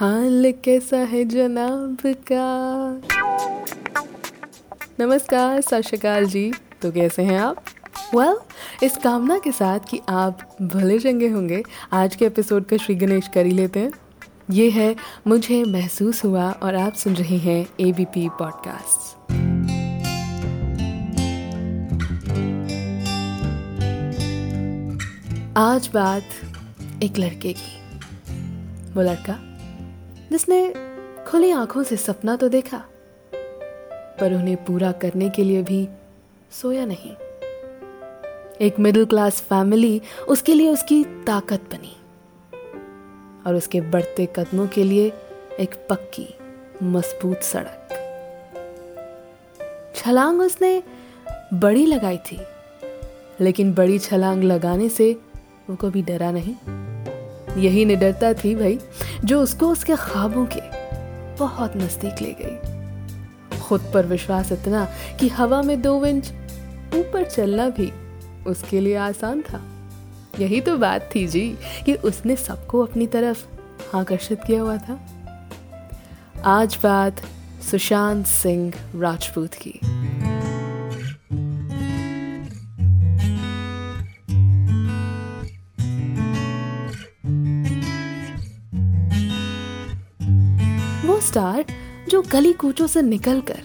हाल कैसा है जनाब का। नमस्कार, सत श्री अकाल जी। तो कैसे हैं आप? इस कामना के साथ कि आप भले चंगे होंगे, आज के एपिसोड का श्री गणेश कर ही लेते हैं। ये है मुझे महसूस हुआ और आप सुन रहे हैं ABP पॉडकास्ट। आज बात एक लड़के की, वो लड़का जिसने खुली आंखों से सपना तो देखा पर उन्हें पूरा करने के लिए भी सोया नहीं। एक मिडिल क्लास फैमिली उसके लिए उसकी ताकत बनी और उसके बढ़ते कदमों के लिए एक पक्की मजबूत सड़क। छलांग उसने बड़ी लगाई थी, लेकिन बड़ी छलांग लगाने से वो कभी डरा नहीं। यही निडरता थी भाई जो उसको उसके ख्वाबों के बहुत नजदीक ले गई। खुद पर विश्वास इतना कि हवा में 2 इंच ऊपर चलना भी उसके लिए आसान था। यही तो बात थी जी कि उसने सबको अपनी तरफ आकर्षित किया हुआ था। आज बात सुशांत सिंह राजपूत की। वो स्टार जो गली कूचों से निकलकर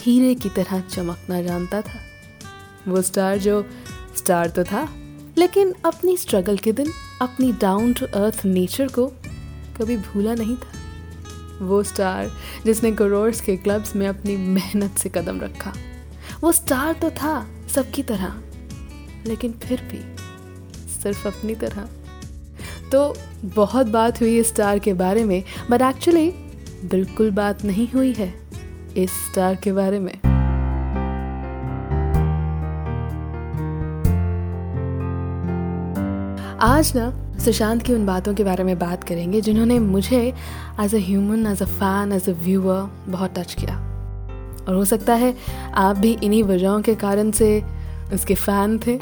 हीरे की तरह चमकना जानता था, वो स्टार जो स्टार तो था लेकिन अपनी स्ट्रगल के दिन अपनी डाउन टू अर्थ नेचर को कभी भूला नहीं था। वो स्टार जिसने करोड़ों के क्लब्स में अपनी मेहनत से कदम रखा। वो स्टार तो था सबकी तरह, लेकिन फिर भी सिर्फ अपनी तरह। तो बहुत बात हुई इस स्टार के बारे में, बट एक्चुअली बिल्कुल बात नहीं हुई है इस स्टार के बारे में। आज ना सुशांत की उन बातों के बारे में बात करेंगे जिन्होंने मुझे as a human, as a fan, as a viewer बहुत टच किया। और हो सकता है आप भी इन्हीं वजहों के कारण से उसके फैन थे,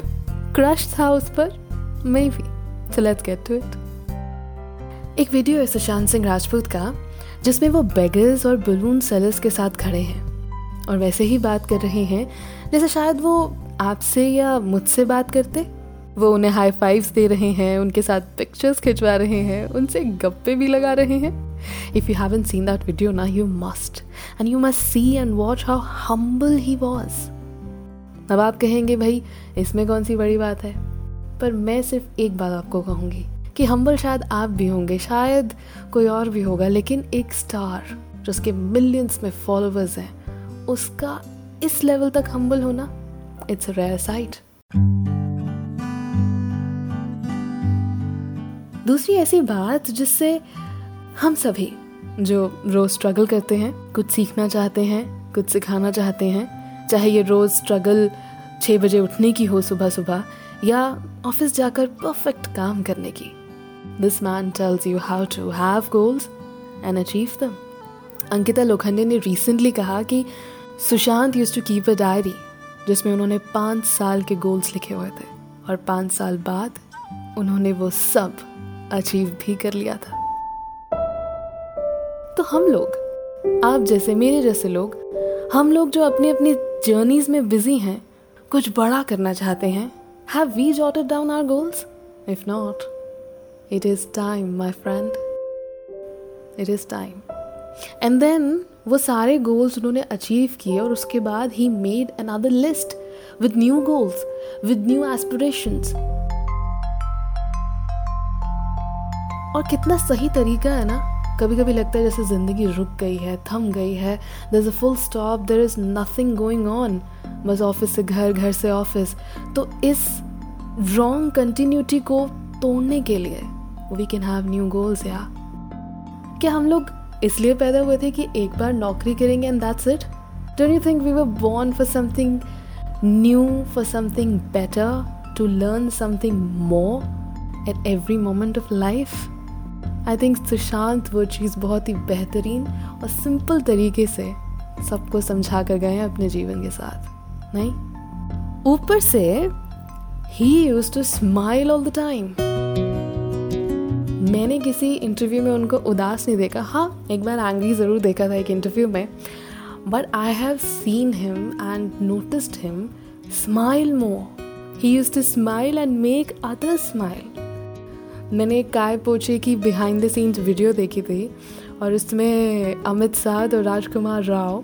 क्रश था उस पर। Maybe, so let's get to it. एक वीडियो है सुशांत सिंह राजपूत का जिसमें वो बेगर्स और बलून सेलर्स के साथ खड़े हैं और वैसे ही बात कर रहे हैं जैसे शायद वो आपसे या मुझसे बात करते। वो उन्हें हाई फाइव्स दे रहे हैं, उनके साथ पिक्चर्स खिंचवा रहे हैं, उनसे गप्पे भी लगा रहे हैं। If you haven't seen that video ना, you must and you must see and watch how humble he was. अब आप कहेंगे भाई इसमें कौन सी बड़ी बात है, पर मैं सिर्फ एक बात आपको कहूँगी कि हम्बल शायद आप भी होंगे, शायद कोई और भी होगा, लेकिन एक स्टार जिसके मिलियंस में फॉलोअर्स हैं उसका इस लेवल तक हम्बल होना, इट्स अ रेयर साइट। दूसरी ऐसी बात जिससे हम सभी जो रोज़ स्ट्रगल करते हैं, कुछ सीखना चाहते हैं, कुछ सिखाना चाहते हैं, चाहे ये रोज़ स्ट्रगल 6 बजे उठने की हो सुबह सुबह, या ऑफिस जाकर परफेक्ट काम करने की। This man tells you how to have goals and achieve them. Ankita Lokhande ने रिसेंटली कहा कि Sushant used to keep a diary जिसमें उन्होंने 5 साल के गोल्स लिखे हुए थे और 5 साल बाद उन्होंने वो सब अचीव भी कर लिया था। तो हम लोग, आप जैसे, मेरे जैसे लोग, हम लोग जो अपनी अपनी जर्नीज में बिजी हैं, कुछ बड़ा करना चाहते हैं, have we jotted down our goals? If not, it is time my friend, it is time. And then वो सारे गोल्स उन्होंने अचीव किए और उसके बाद ही made another list with new goals, with new aspirations. और कितना सही तरीका है ना। कभी कभी लगता है जैसे ज़िंदगी रुक गई है, थम गई है, there is a full stop, there is nothing going on, बस ऑफिस से घर, घर से ऑफिस। तो इस रॉन्ग कंटिन्यूटी को तोड़ने के लिए we can have new goals. या क्या हम लोग इसलिए पैदा हुए थे कि एक बार नौकरी करेंगे and that's it? Don't you think we were born for something new, for something better, to learn something more at every moment of life? I think Sushant वो चीज़ बहुत ही बेहतरीन और सिंपल तरीके से सबको समझा कर गए हैं अपने जीवन के साथ, नहीं? ऊपर से ही used to smile all the time, मैंने किसी इंटरव्यू में उनको उदास नहीं देखा। हाँ, एक बार एंग्री ज़रूर देखा था एक इंटरव्यू में, but I have seen him and noticed him smile more. He used to smile and make others smile. मैंने काय पोछे की बिहाइंड द सीन्स वीडियो देखी थी और उसमें अमित साध और Rajkummar Rao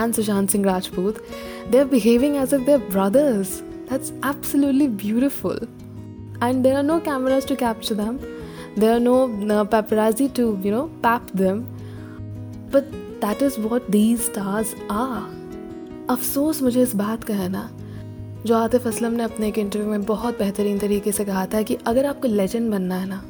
and Sushant Singh Rajput, they're behaving as if they're brothers. That's absolutely beautiful. And there are no cameras to capture them. There are no paparazzi to, pap them. But that is what these stars are. अफसोस मुझे इस बात का है ना, जो आतिफ असलम ने अपने एक इंटरव्यू में बहुत बेहतरीन तरीके से कहा था कि अगर आपको लेजेंड बनना है ना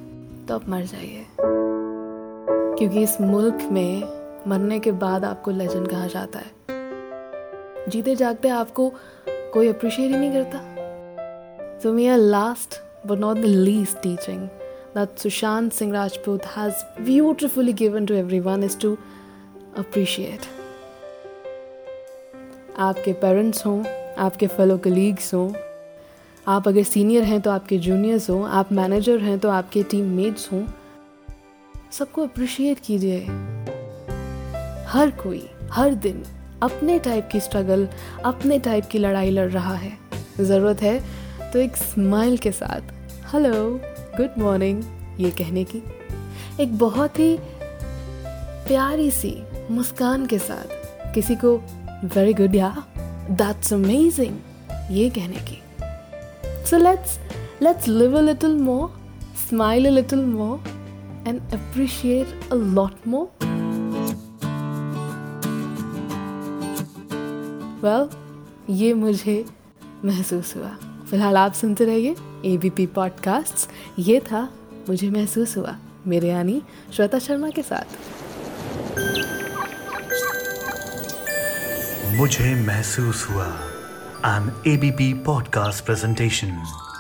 तो आप मर जाइए, क्योंकि इस मुल्क में मरने के बाद आपको लेजेंड कहा जाता है। जीते जागते आपको कोई अप्रिशिएट ही नहीं करता। सो मेरा last but not the least teaching that Sushant Singh Rajput has beautifully given to everyone is to appreciate. आपके पेरेंट्स हों, आपके फेलो कलीग्स हों, आप अगर सीनियर हैं तो आपके जूनियर्स हों, आप मैनेजर हैं तो आपके टीममेट्स हों, सबको अप्रिशिएट कीजिए। हर कोई हर दिन अपने टाइप की स्ट्रगल, अपने टाइप की लड़ाई लड़ रहा है। ज़रूरत है तो एक स्माइल के साथ हेलो गुड मॉर्निंग ये कहने की, एक बहुत ही प्यारी सी मुस्कान के साथ किसी को वेरी गुड या दैट्स अमेजिंग ये कहने की। So let's live a little more, smile a little more and appreciate a lot more. ये मुझे महसूस हुआ। फिलहाल आप सुनते रहिए ABP पॉडकास्ट्स। ये था मुझे महसूस हुआ मेरे यानी श्वेता शर्मा के साथ। मुझे महसूस हुआ an ABP पॉडकास्ट प्रेजेंटेशन।